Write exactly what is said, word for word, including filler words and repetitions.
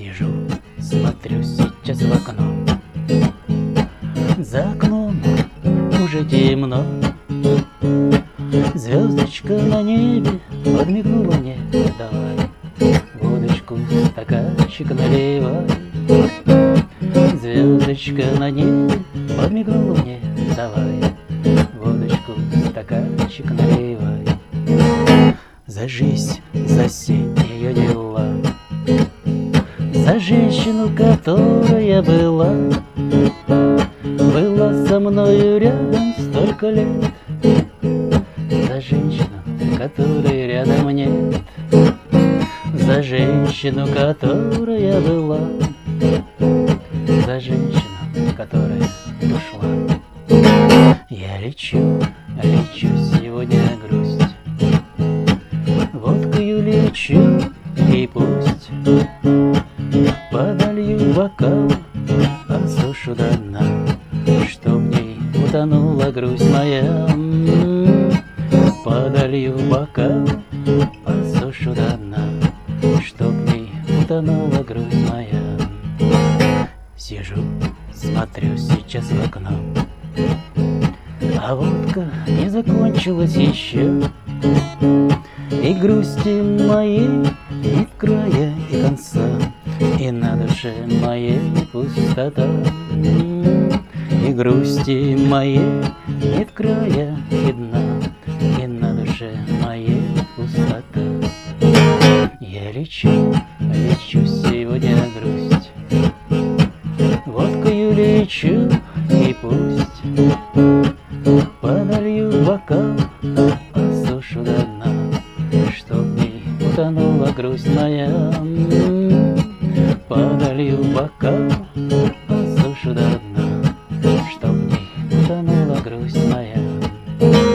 сижу, смотрю сейчас в окно. За окном уже темно. Звездочка на небе подмигнула мне. Давай водочку в стаканчик наливай. Звездочка на небе подмигнула мне. Давай водочку в стаканчик наливай. За жизнь, за все ее дела, за женщину, которая была, была со мною рядом столько лет. За женщину, которой рядом нет, за женщину, которая была, за женщину, которая ушла. Я лечу, лечу сегодня грусть. Водкою лечу, и пусть подолью бокал, осушу до дна, чтоб в ней утонула грусть моя. Подолью бокал, осушу до дна, чтоб в ней утонула грусть моя. Сижу, смотрю сейчас в окно, а водка не закончилась еще. И грусти моей нет края и конца, и на душе моей пустота. И грусти моей нет края и дна, и на душе моей пустота. Я лечу, лечу сегодня грусть, водкою лечу, и пусть подолью бокал, осушу до дна, чтоб не утонула грусть моя. Подолью бокал, осушу до дна, чтоб не утонула грусть моя.